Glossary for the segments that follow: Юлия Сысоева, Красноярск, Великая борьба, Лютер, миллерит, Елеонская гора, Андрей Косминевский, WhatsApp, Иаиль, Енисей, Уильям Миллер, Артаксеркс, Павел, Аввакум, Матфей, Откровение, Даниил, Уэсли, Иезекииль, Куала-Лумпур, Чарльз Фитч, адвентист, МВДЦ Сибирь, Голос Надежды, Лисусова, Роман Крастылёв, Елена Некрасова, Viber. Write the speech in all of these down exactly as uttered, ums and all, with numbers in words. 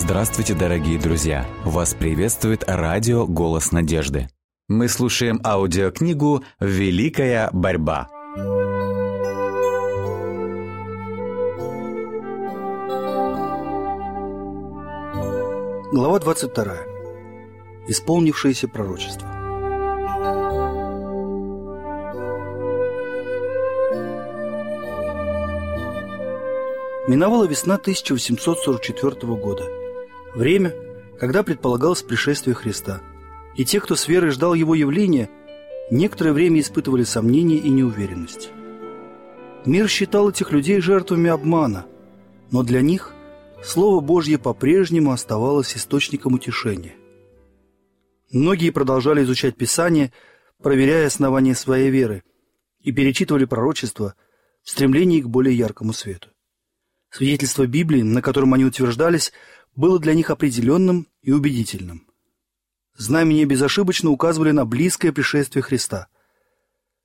Здравствуйте, дорогие друзья! Вас приветствует радио «Голос Надежды». Мы слушаем аудиокнигу «Великая борьба». Глава двадцать вторая. Исполнившееся пророчество. Миновала весна тысяча восемьсот сорок четвёртого года, время, когда предполагалось пришествие Христа, и те, кто с верой ждал Его явления, некоторое время испытывали сомнения и неуверенность. Мир считал этих людей жертвами обмана, но для них Слово Божье по-прежнему оставалось источником утешения. Многие продолжали изучать Писание, проверяя основания своей веры, и перечитывали пророчества в стремлении к более яркому свету. Свидетельство Библии, на котором они утверждались, было для них определенным и убедительным. Знамения безошибочно указывали на близкое пришествие Христа.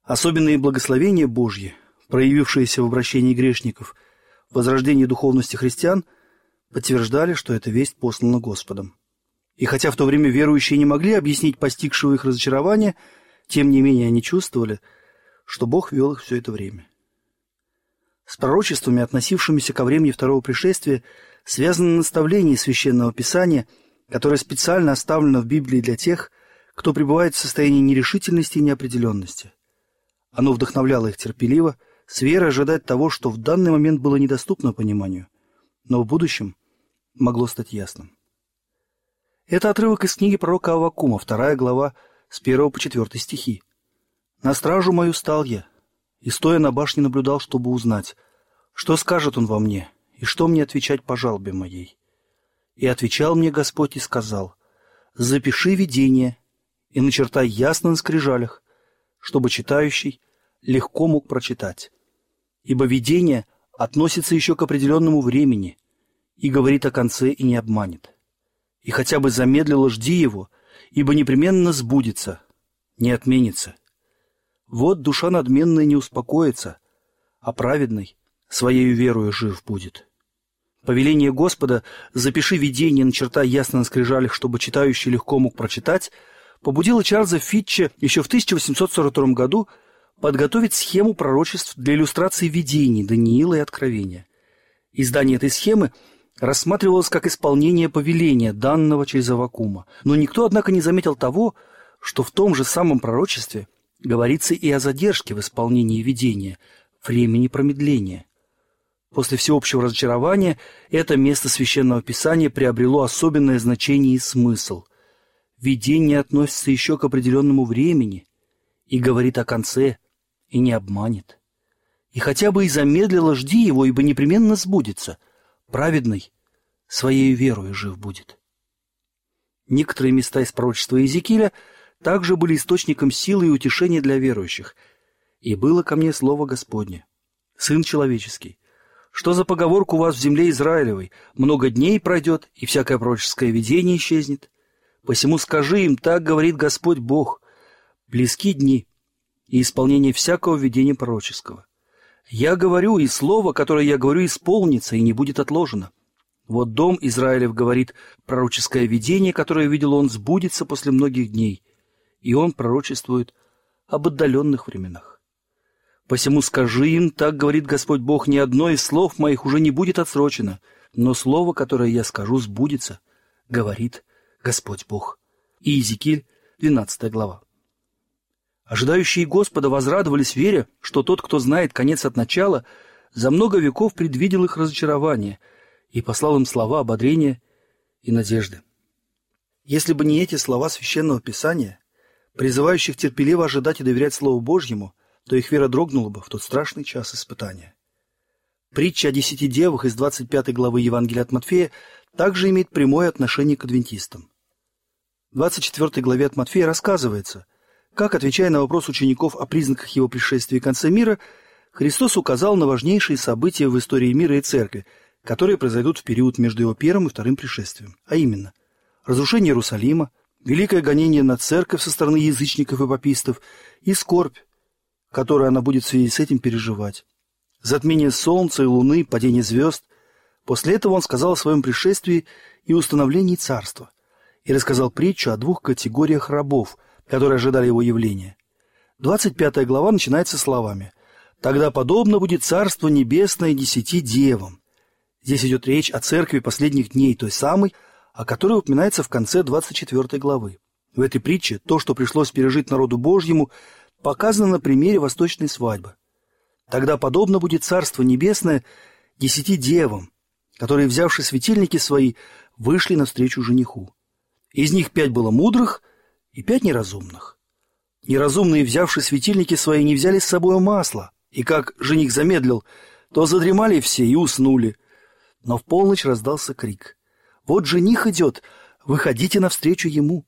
Особенные благословения Божьи, проявившиеся в обращении грешников, в возрождении духовности христиан, подтверждали, что эта весть послана Господом. И хотя в то время верующие не могли объяснить постигшего их разочарование, тем не менее они чувствовали, что Бог вел их все это время. С пророчествами, относившимися ко времени второго пришествия, связано наставление Священного Писания, которое специально оставлено в Библии для тех, кто пребывает в состоянии нерешительности и неопределенности. Оно вдохновляло их терпеливо, с верой ожидать того, что в данный момент было недоступно пониманию, но в будущем могло стать ясным. Это отрывок из книги пророка Аввакума, вторая глава, с первого по четвёртый стихи. «На стражу мою стал я, и, стоя на башне, наблюдал, чтобы узнать, что скажет он во мне, и что мне отвечать по жалобе моей. И отвечал мне Господь и сказал: запиши видение и начертай ясно на скрижалях, чтобы читающий легко мог прочитать. Ибо видение относится еще к определенному времени и говорит о конце и не обманет. И хотя бы замедлило, жди его, ибо непременно сбудется, не отменится. Вот душа надменная не успокоится, а праведный своею верою жив будет. Повеление Господа «запиши видение, начертай ясно на скрижалях, чтобы читающий легко мог прочитать» побудило Чарльза Фитча еще в тысяча восемьсот сорок втором году подготовить схему пророчеств для иллюстрации видений Даниила и Откровения. Издание этой схемы рассматривалось как исполнение повеления, данного через Аввакума, но никто, однако, не заметил того, что в том же самом пророчестве говорится и о задержке в исполнении видения, времени промедления. После всеобщего разочарования это место Священного Писания приобрело особенное значение и смысл. Видение относится еще к определенному времени и говорит о конце, и не обманет. И хотя бы и замедлило, жди его, ибо непременно сбудется. Праведный своей верою жив будет. Некоторые места из пророчества Иезекииля также были источником силы и утешения для верующих. «И было ко мне слово Господне, Сын Человеческий, что за поговорку у вас в земле Израилевой? Много дней пройдет, и всякое пророческое видение исчезнет. Посему скажи им, так говорит Господь Бог, близки дни и исполнение всякого видения пророческого. Я говорю, и слово, которое я говорю, исполнится, и не будет отложено. Вот дом Израилев говорит, пророческое видение, которое видел он, сбудется после многих дней, и он пророчествует об отдаленных временах. Посему скажи им, так говорит Господь Бог, ни одно из слов моих уже не будет отсрочено, но слово, которое я скажу, сбудется, говорит Господь Бог». Иезекииль, двенадцатая глава. Ожидающие Господа возрадовались, веря, что тот, кто знает конец от начала, за много веков предвидел их разочарование и послал им слова ободрения и надежды. Если бы не эти слова Священного Писания, призывающих терпеливо ожидать и доверять Слову Божьему, то их вера дрогнула бы в тот страшный час испытания. Притча о десяти девах из двадцать пятой главы Евангелия от Матфея также имеет прямое отношение к адвентистам. В двадцать четвёртой главе от Матфея рассказывается, как, отвечая на вопрос учеников о признаках Его пришествия и конце мира, Христос указал на важнейшие события в истории мира и церкви, которые произойдут в период между Его первым и вторым пришествием, а именно разрушение Иерусалима, великое гонение на церковь со стороны язычников и папистов и скорбь, которую она будет в связи с этим переживать, затмение солнца и луны, падение звезд, После этого он сказал о своем пришествии и установлении царства и рассказал притчу о двух категориях рабов, которые ожидали его явления. двадцать пятая глава начинается словами «Тогда подобно будет царство небесное десяти девам». Здесь идет речь о церкви последних дней, той самой, о которой упоминается в конце двадцать четвёртой главы. В этой притче то, что пришлось пережить народу Божьему, показано на примере восточной свадьбы. «Тогда подобно будет царство небесное десяти девам, которые, взявши светильники свои, вышли навстречу жениху. Из них пять было мудрых и пять неразумных. Неразумные, взявши светильники свои, не взяли с собой масла, и как жених замедлил, то задремали все и уснули. Но в полночь раздался крик: «Вот жених идет, выходите навстречу ему».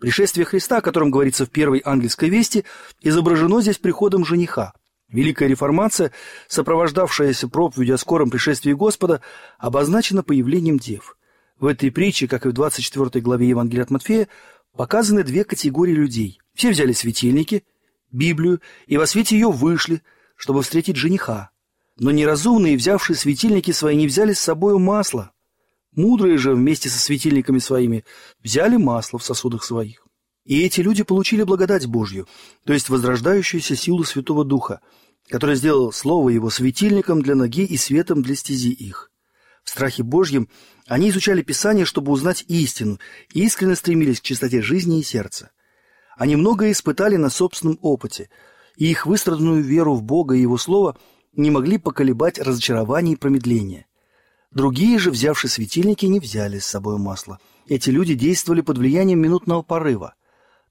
Пришествие Христа, о котором говорится в первой ангельской вести, изображено здесь приходом жениха. Великая реформация, сопровождавшаяся проповедью о скором пришествии Господа, обозначена появлением дев. В этой притче, как и в двадцать четвёртой главе Евангелия от Матфея, показаны две категории людей. Все взяли светильники, Библию, и во свете ее вышли, чтобы встретить жениха. Но неразумные, взявшие светильники свои, не взяли с собою масла. Мудрые же вместе со светильниками своими взяли масло в сосудах своих. И эти люди получили благодать Божью, то есть возрождающуюся силу Святого Духа, который сделал Слово Его светильником для ноги и светом для стези их. В страхе Божьем они изучали Писание, чтобы узнать истину, и искренне стремились к чистоте жизни и сердца. Они многое испытали на собственном опыте, и их выстраданную веру в Бога и Его Слово не могли поколебать разочарование и промедление. Другие же, взявшие светильники, не взяли с собой масла. Эти люди действовали под влиянием минутного порыва.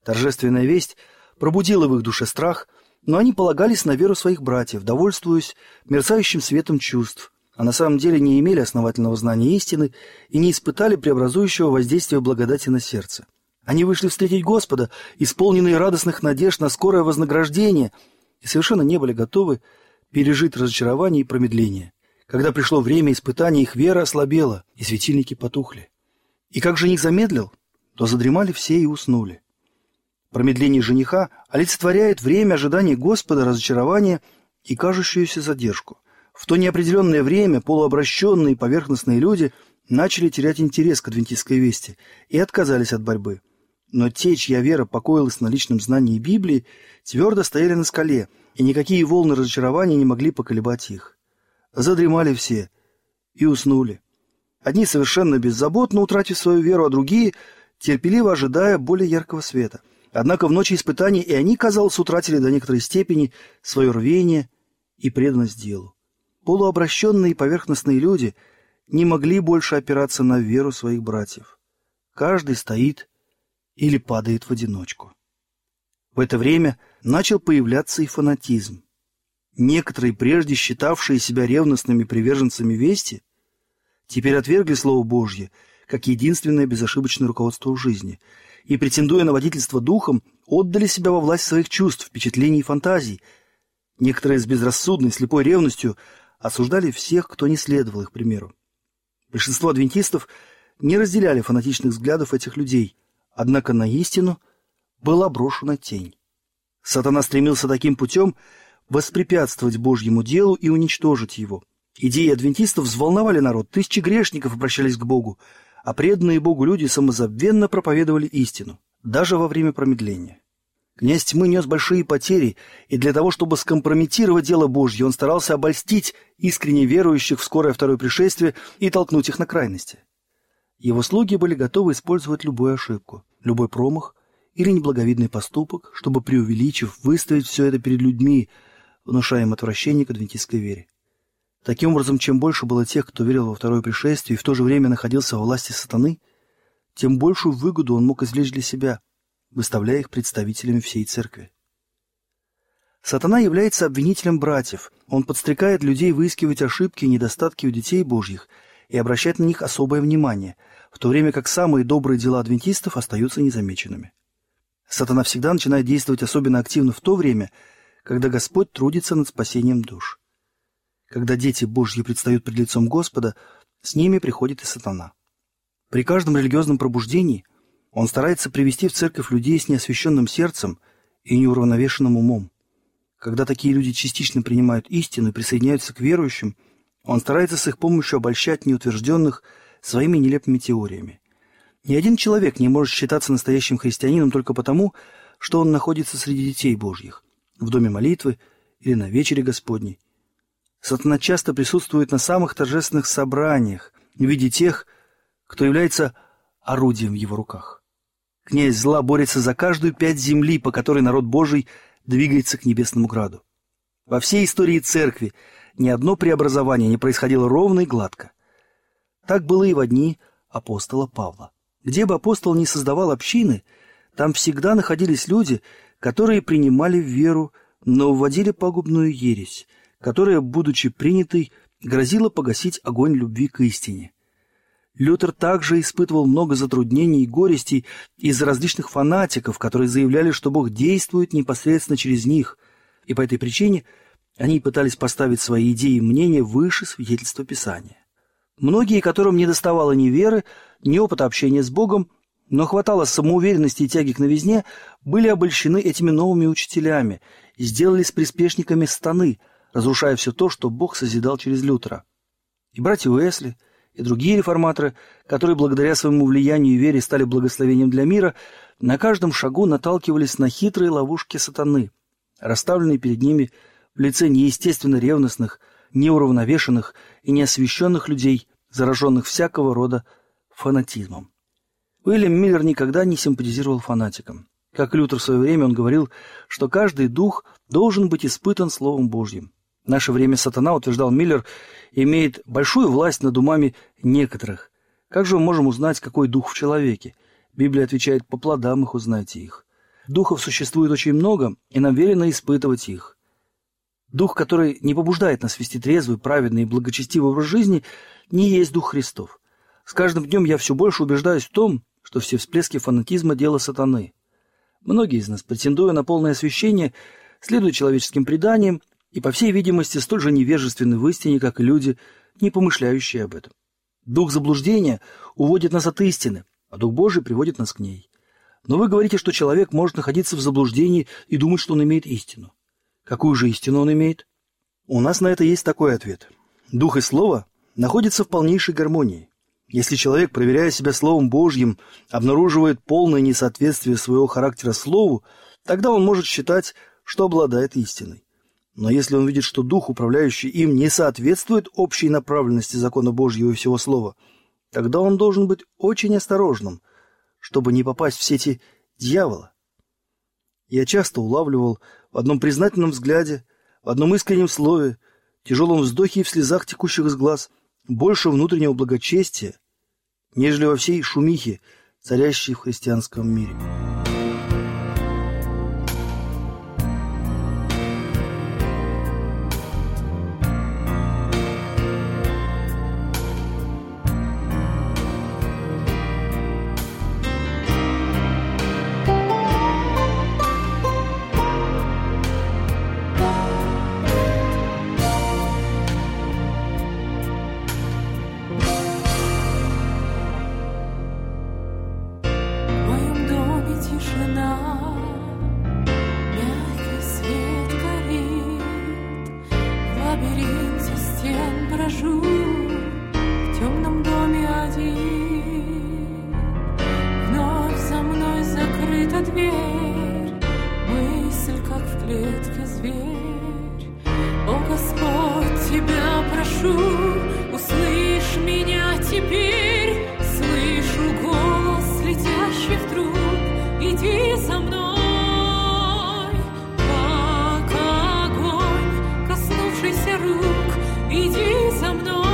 Торжественная весть пробудила в их душе страх, но они полагались на веру своих братьев, довольствуясь мерцающим светом чувств, а на самом деле не имели основательного знания истины и не испытали преобразующего воздействия благодати на сердце. Они вышли встретить Господа, исполненные радостных надежд на скорое вознаграждение, и совершенно не были готовы пережить разочарование и промедление. Когда пришло время испытаний, их вера ослабела, и светильники потухли. И как жених замедлил, то задремали все и уснули. Промедление жениха олицетворяет время ожидания Господа, разочарования и кажущуюся задержку. В то неопределенное время полуобращенные поверхностные люди начали терять интерес к адвентистской вести и отказались от борьбы. Но те, чья вера покоилась на личном знании Библии, твердо стояли на скале, и никакие волны разочарования не могли поколебать их. Задремали все и уснули. Одни совершенно беззаботно утратив свою веру, а другие терпеливо ожидая более яркого света. Однако в ночи испытаний и они, казалось, утратили до некоторой степени свое рвение и преданность делу. Полуобращенные и поверхностные люди не могли больше опираться на веру своих братьев. Каждый стоит или падает в одиночку. В это время начал появляться и фанатизм. Некоторые, прежде считавшие себя ревностными приверженцами вести, теперь отвергли Слово Божье как единственное безошибочное руководство в жизни и, претендуя на водительство духом, отдали себя во власть своих чувств, впечатлений и фантазий. Некоторые с безрассудной, слепой ревностью осуждали всех, кто не следовал их примеру. Большинство адвентистов не разделяли фанатичных взглядов этих людей, однако на истину была брошена тень. Сатана стремился таким путем воспрепятствовать Божьему делу и уничтожить его. Идеи адвентистов взволновали народ, тысячи грешников обращались к Богу, а преданные Богу люди самозабвенно проповедовали истину, даже во время промедления. Князь тьмы нес большие потери, и для того, чтобы скомпрометировать дело Божье, он старался обольстить искренне верующих в скорое второе пришествие и толкнуть их на крайности. Его слуги были готовы использовать любую ошибку, любой промах или неблаговидный поступок, чтобы, преувеличив, выставить все это перед людьми, внушая им отвращение к адвентистской вере. Таким образом, чем больше было тех, кто верил во второе пришествие и в то же время находился во власти сатаны, тем большую выгоду он мог извлечь для себя, выставляя их представителями всей церкви. Сатана является обвинителем братьев. Он подстрекает людей выискивать ошибки и недостатки у детей Божьих и обращать на них особое внимание, в то время как самые добрые дела адвентистов остаются незамеченными. Сатана всегда начинает действовать особенно активно в то время, когда Господь трудится над спасением душ. Когда дети Божьи предстают пред лицом Господа, с ними приходит и сатана. При каждом религиозном пробуждении он старается привести в церковь людей с неосвященным сердцем и неуравновешенным умом. Когда такие люди частично принимают истину и присоединяются к верующим, Он старается с их помощью обольщать неутвержденных своими нелепыми теориями. Ни один человек не может считаться настоящим христианином только потому, что он находится среди детей Божьих, в доме молитвы или на вечере Господней. Сатана часто присутствует на самых торжественных собраниях в виде тех, кто является орудием в его руках. Князь зла борется за каждую пядь земли, по которой народ Божий двигается к небесному граду. Во всей истории церкви ни одно преобразование не происходило ровно и гладко. Так было и во дни апостола Павла. Где бы апостол ни создавал общины, там всегда находились люди, которые принимали веру, но вводили пагубную ересь, которая, будучи принятой, грозила погасить огонь любви к истине. Лютер также испытывал много затруднений и горестей из-за различных фанатиков, которые заявляли, что Бог действует непосредственно через них, и по этой причине они пытались поставить свои идеи и мнения выше свидетельства Писания. Многие, которым не доставало ни веры, ни опыта общения с Богом, но хватало самоуверенности и тяги к новизне, были обольщены этими новыми учителями и сделались приспешниками сатаны, разрушая все то, что Бог созидал через Лютера. И братья Уэсли, и другие реформаторы, которые благодаря своему влиянию и вере стали благословением для мира, на каждом шагу наталкивались на хитрые ловушки сатаны, расставленные перед ними в лице неестественно ревностных, неуравновешенных и неосвященных людей, зараженных всякого рода фанатизмом. Уильям Миллер никогда не симпатизировал фанатикам. Как Лютер в свое время, он говорил, что каждый дух должен быть испытан Словом Божьим. В наше время сатана, утверждал Миллер, имеет большую власть над умами некоторых. Как же мы можем узнать, какой дух в человеке? Библия отвечает: по плодам их узнайте их. Духов существует очень много, и нам велено испытывать их. Дух, который не побуждает нас вести трезвый, праведный и благочестивый образ жизни, не есть Дух Христов. С каждым днем я все больше убеждаюсь в том, что все всплески фанатизма – дело сатаны. Многие из нас, претендуя на полное освящение, следуют человеческим преданиям и, по всей видимости, столь же невежественны в истине, как и люди, не помышляющие об этом. Дух заблуждения уводит нас от истины, а Дух Божий приводит нас к ней. Но вы говорите, что человек может находиться в заблуждении и думать, что он имеет истину. Какую же истину он имеет? У нас на это есть такой ответ. Дух и Слово находятся в полнейшей гармонии. Если человек, проверяя себя Словом Божьим, обнаруживает полное несоответствие своего характера Слову, тогда он может считать, что обладает истиной. Но если он видит, что Дух, управляющий им, не соответствует общей направленности закона Божьего и всего Слова, тогда он должен быть очень осторожным, чтобы не попасть в сети дьявола. Я часто улавливал в одном признательном взгляде, в одном искреннем слове, тяжелом вздохе и в слезах, текущих из глаз, больше внутреннего благочестия, нежели во всей шумихе, царящей в христианском мире. Иди со мной.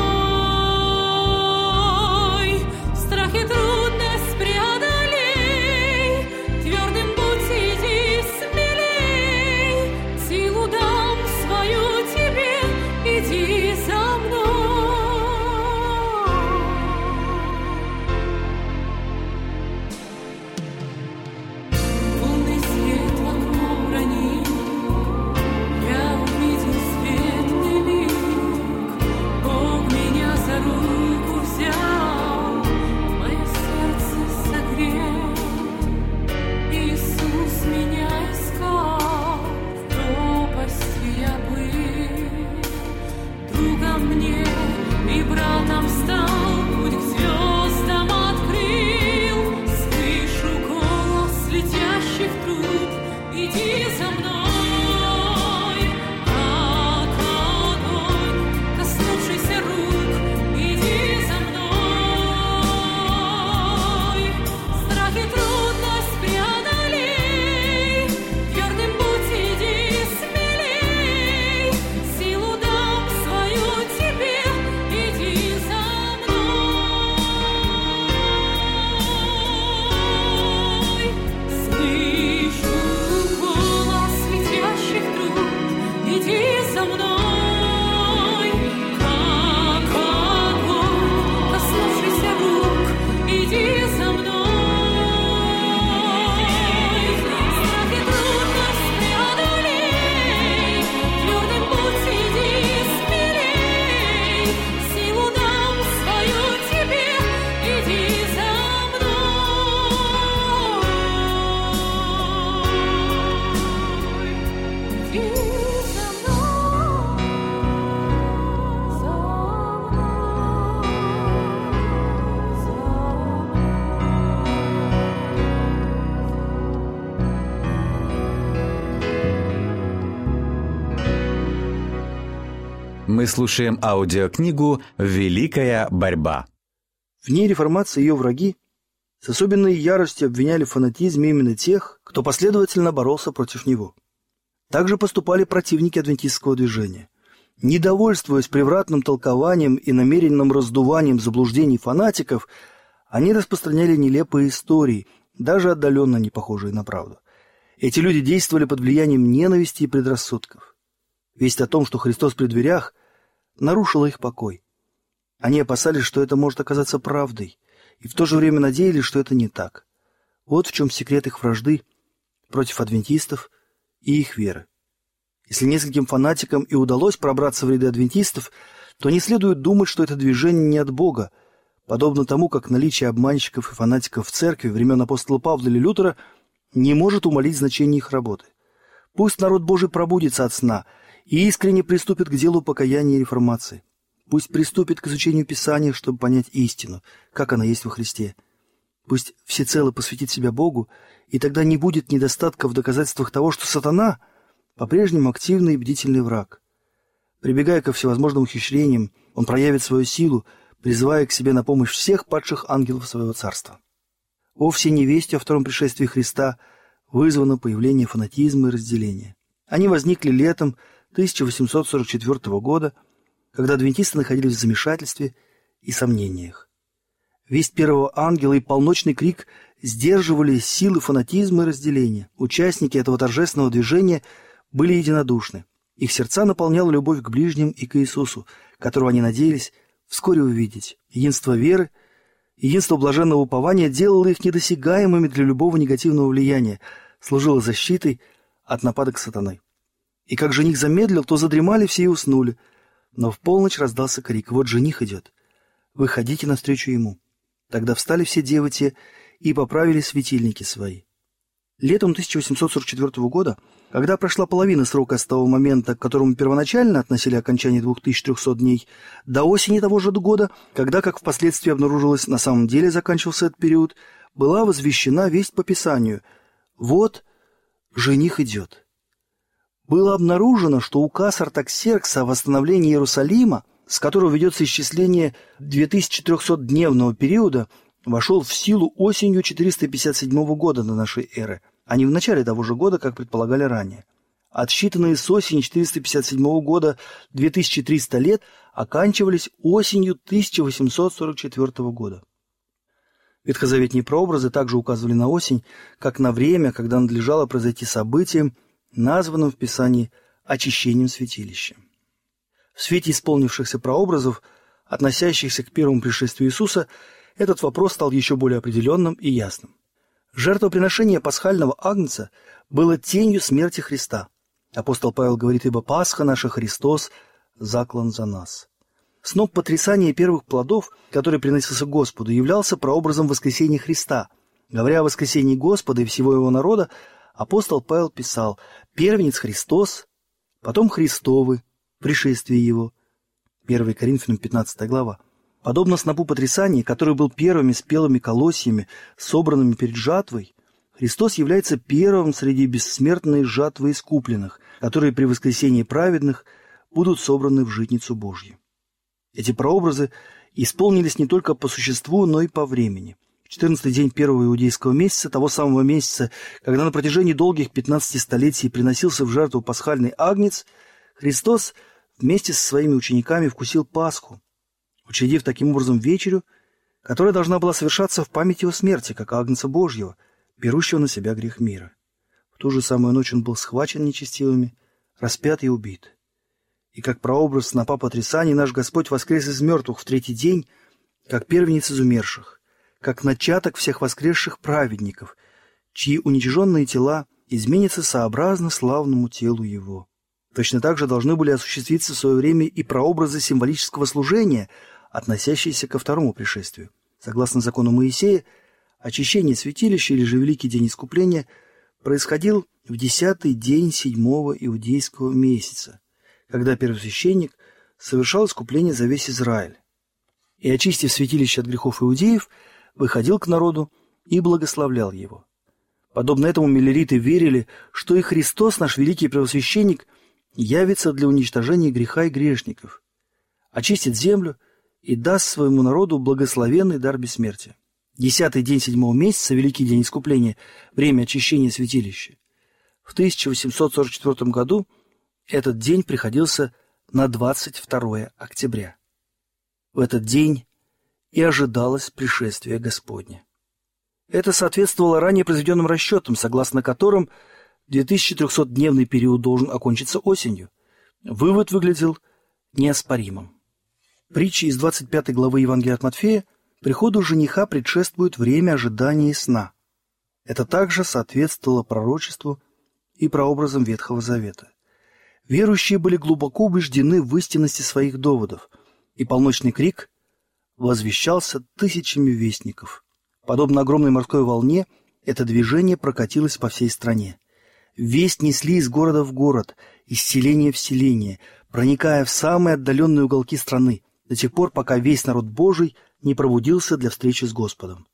Мы слушаем аудиокнигу «Великая борьба». В ней реформация и ее враги с особенной яростью обвиняли в фанатизме именно тех, кто последовательно боролся против него. Также поступали противники адвентистского движения. Недовольствуясь превратным толкованием и намеренным раздуванием заблуждений фанатиков, они распространяли нелепые истории, даже отдаленно не похожие на правду. Эти люди действовали под влиянием ненависти и предрассудков. Весть о том, что Христос при дверях, нарушила их покой. Они опасались, что это может оказаться правдой, и в то же время надеялись, что это не так. Вот в чем секрет их вражды против адвентистов и их веры. Если нескольким фанатикам и удалось пробраться в ряды адвентистов, то не следует думать, что это движение не от Бога, подобно тому, как наличие обманщиков и фанатиков в церкви времен апостола Павла или Лютера не может умалить значение их работы. Пусть народ Божий пробудится от сна и искренне приступит к делу покаяния и реформации. Пусть приступит к изучению Писания, чтобы понять истину, как она есть во Христе. Пусть всецело посвятит себя Богу, и тогда не будет недостатка в доказательствах того, что сатана по-прежнему активный и бдительный враг. Прибегая ко всевозможным ухищрениям, он проявит свою силу, призывая к себе на помощь всех падших ангелов своего царства. Вовсе не вестью о втором пришествии Христа вызвано появление фанатизма и разделения. Они возникли летом тысяча восемьсот сорок четвёртого года, когда адвентисты находились в замешательстве и сомнениях. Весть первого ангела и полночный крик сдерживали силы фанатизма и разделения. Участники этого торжественного движения были единодушны. Их сердца наполняла любовь к ближним и к Иисусу, которого они надеялись вскоре увидеть. Единство веры, единство блаженного упования делало их недосягаемыми для любого негативного влияния, служило защитой от нападок сатаны. И как жених замедлил, то задремали все и уснули. Но в полночь раздался крик: «Вот жених идет, выходите навстречу ему». Тогда встали все девы те и поправили светильники свои. Летом тысяча восемьсот сорок четвёртого года, когда прошла половина срока с того момента, к которому первоначально относили окончание две тысячи триста дней, до осени того же года, когда, как впоследствии обнаружилось, на самом деле заканчивался этот период, была возвещена весть по Писанию: «Вот жених идет». Было обнаружено, что указ Артаксеркса о восстановлении Иерусалима, с которого ведется исчисление две тысячи трёхсотдневного периода, вошел в силу осенью четыреста пятьдесят седьмого года до нашей эры, а не в начале того же года, как предполагали ранее. Отсчитанные с осени четыреста пятьдесят седьмого года две тысячи триста лет оканчивались осенью тысяча восемьсот сорок четвёртого года. Ветхозаветные прообразы также указывали на осень, как на время, когда надлежало произойти событиям, названным в Писании очищением святилища. В свете исполнившихся прообразов, относящихся к первому пришествию Иисуса, этот вопрос стал еще более определенным и ясным. Жертвоприношение пасхального агнца было тенью смерти Христа. Апостол Павел говорит: «Ибо Пасха наша Христос заклан за нас». Сноп потрясания первых плодов, который приносился Господу, являлся прообразом воскресения Христа. Говоря о воскресении Господа и всего его народа, апостол Павел писал: «Первенец Христос, потом Христовы, пришествие Его». первое Коринфянам пятнадцатая глава. Подобно снопу потрясаний, который был первыми спелыми колосьями, собранными перед жатвой, Христос является первым среди бессмертной жатвы искупленных, которые при воскресении праведных будут собраны в житницу Божью. Эти прообразы исполнились не только по существу, но и по времени. четырнадцатый день первого иудейского месяца, того самого месяца, когда на протяжении долгих пятнадцати столетий приносился в жертву пасхальный агнец, Христос вместе со своими учениками вкусил Пасху, учредив таким образом вечерю, которая должна была совершаться в память Его смерти, как Агнца Божьего, берущего на себя грех мира. В ту же самую ночь Он был схвачен нечестивыми, распят и убит. И как прообраз снопа потрясаний наш Господь воскрес из мертвых в третий день, как первенец из умерших, как начаток всех воскресших праведников, чьи уничиженные тела изменятся сообразно славному телу Его. Точно так же должны были осуществиться в свое время и прообразы символического служения, относящиеся ко второму пришествию. Согласно закону Моисея, очищение святилища, или же Великий день искупления, происходил в десятый день седьмого иудейского месяца, когда первосвященник совершал искупление за весь Израиль. И, очистив святилище от грехов иудеев, выходил к народу и благословлял его. Подобно этому миллериты верили, что и Христос, наш великий Первосвященник, явится для уничтожения греха и грешников, очистит землю и даст своему народу благословенный дар бессмертия. Десятый день седьмого месяца, Великий день искупления, время очищения святилища. В тысяча восемьсот сорок четвёртом году этот день приходился на двадцать второе октября. В этот день и ожидалось пришествие Господне. Это соответствовало ранее произведенным расчетам, согласно которым две тысячи трёхсотдневный период должен окончиться осенью. Вывод выглядел неоспоримым. Притчи из двадцать пятой главы Евангелия от Матфея: «Приходу жениха предшествует время ожидания и сна». Это также соответствовало пророчеству и прообразам Ветхого Завета. Верующие были глубоко убеждены в истинности своих доводов, и полночный крик возвещался тысячами вестников. Подобно огромной морской волне, это движение прокатилось по всей стране. Весть несли из города в город, из селения в селение, проникая в самые отдаленные уголки страны, до тех пор, пока весь народ Божий не пробудился для встречи с Господом.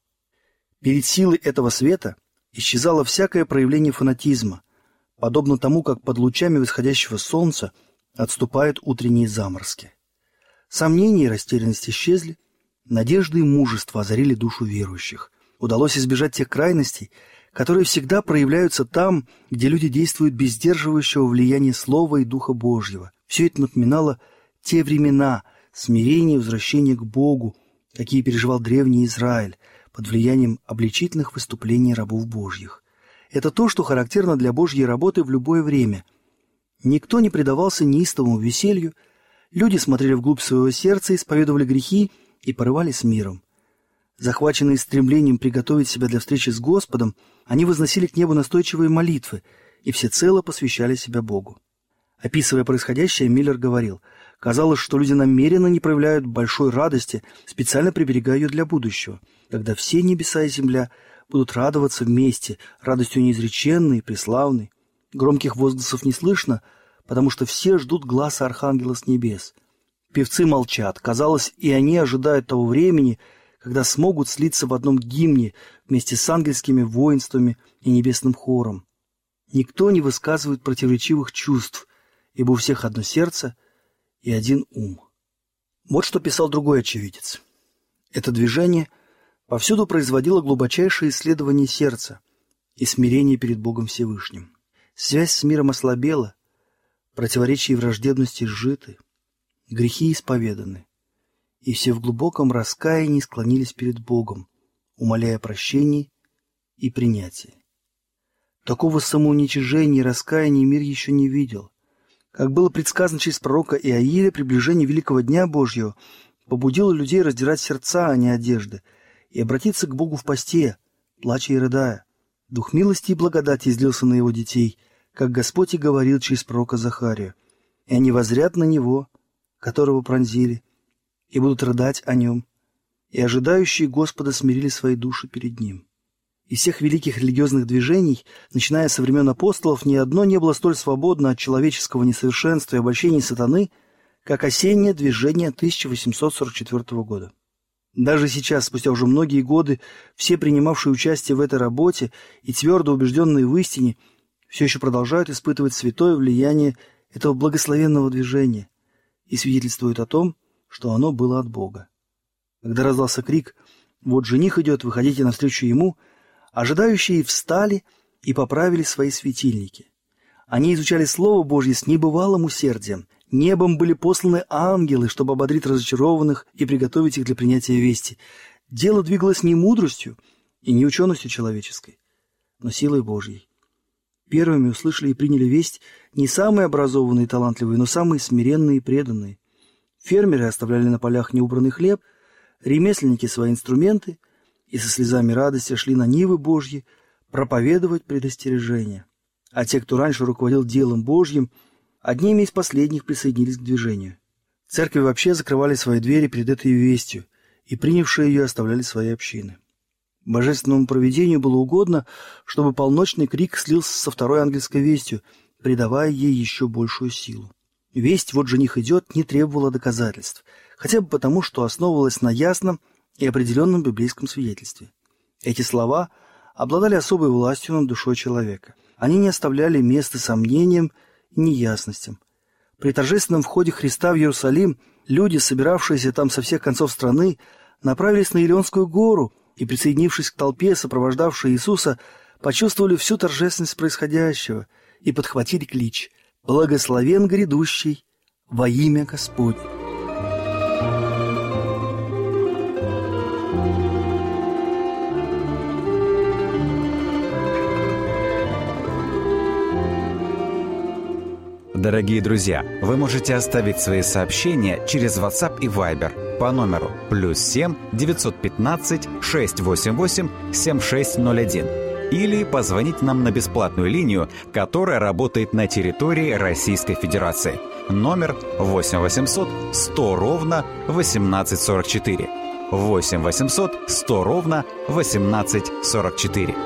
Перед силой этого света исчезало всякое проявление фанатизма, подобно тому, как под лучами восходящего солнца отступают утренние заморозки. Сомнения и растерянность исчезли, надежды и мужество озарили душу верующих. Удалось избежать тех крайностей, которые всегда проявляются там, где люди действуют без сдерживающего влияния Слова и Духа Божьего. Все это напоминало те времена смирения и возвращения к Богу, какие переживал древний Израиль под влиянием обличительных выступлений рабов Божьих. Это то, что характерно для Божьей работы в любое время. Никто не предавался неистовому веселью, люди смотрели вглубь своего сердца, исповедовали грехи и порывались с миром. Захваченные стремлением приготовить себя для встречи с Господом, они возносили к небу настойчивые молитвы и всецело посвящали себя Богу. Описывая происходящее, Миллер говорил: «Казалось, что люди намеренно не проявляют большой радости, специально приберегая ее для будущего, когда все небеса и земля будут радоваться вместе, радостью неизреченной и преславной. Громких возгласов не слышно, потому что все ждут гласа Архангела с небес. Певцы молчат. Казалось, и они ожидают того времени, когда смогут слиться в одном гимне вместе с ангельскими воинствами и небесным хором. Никто не высказывает противоречивых чувств, ибо у всех одно сердце и один ум». Вот что писал другой очевидец: «Это движение повсюду производило глубочайшее исследование сердца и смирение перед Богом Всевышним. Связь с миром ослабела, противоречия и враждебности сжиты, грехи исповеданы, и все в глубоком раскаянии склонились перед Богом, умоляя прощения и принятия. Такого самоуничижения и раскаяния мир еще не видел. Как было предсказано через пророка Иаиля, приближение Великого Дня Божьего побудило людей раздирать сердца, а не одежды, и обратиться к Богу в посте, плача и рыдая. Дух милости и благодати излился на его детей, как Господь и говорил через пророка Захария, и они воззрят на Него, которого пронзили, и будут рыдать о Нем, и ожидающие Господа смирили свои души перед Ним». Из всех великих религиозных движений, начиная со времен апостолов, ни одно не было столь свободно от человеческого несовершенства и обольщений сатаны, как осеннее движение тысяча восемьсот сорок четвёртого года. Даже сейчас, спустя уже многие годы, все принимавшие участие в этой работе и твердо убежденные в истине, все еще продолжают испытывать святое влияние этого благословенного движения и свидетельствуют о том, что оно было от Бога. Когда раздался крик «Вот жених идет, выходите навстречу ему», ожидающие встали и поправили свои светильники. Они изучали Слово Божье с небывалым усердием. Небом были посланы ангелы, чтобы ободрить разочарованных и приготовить их для принятия вести. Дело двигалось не мудростью и не ученостью человеческой, но силой Божьей. Первыми услышали и приняли весть не самые образованные и талантливые, но самые смиренные и преданные. Фермеры оставляли на полях неубранный хлеб, ремесленники свои инструменты и со слезами радости шли на нивы Божьи проповедовать предостережение. А те, кто раньше руководил делом Божьим, одними из последних присоединились к движению. Церкви вообще закрывали свои двери перед этой вестью, и принявшие ее оставляли свои общины. Божественному провидению было угодно, чтобы полночный крик слился со второй ангельской вестью, придавая ей еще большую силу. Весть «Вот жених идет» не требовала доказательств, хотя бы потому, что основывалась на ясном и определенном библейском свидетельстве. Эти слова обладали особой властью над душой человека. Они не оставляли места сомнениям, неясностям. При торжественном входе Христа в Иерусалим люди, собиравшиеся там со всех концов страны, направились на Елеонскую гору и, присоединившись к толпе, сопровождавшей Иисуса, почувствовали всю торжественность происходящего и подхватили клич «Благословен грядущий во имя Господне». Дорогие друзья, вы можете оставить свои сообщения через WhatsApp и Viber по номеру плюс семь девятьсот пятнадцать шестьсот восемьдесят восемь семьдесят шесть ноль один или позвонить нам на бесплатную линию, которая работает на территории Российской Федерации. Номер восемь восемьсот сто ровно восемнадцать сорок четыре. восемь восемьсот сто ровно восемнадцать сорок четыре.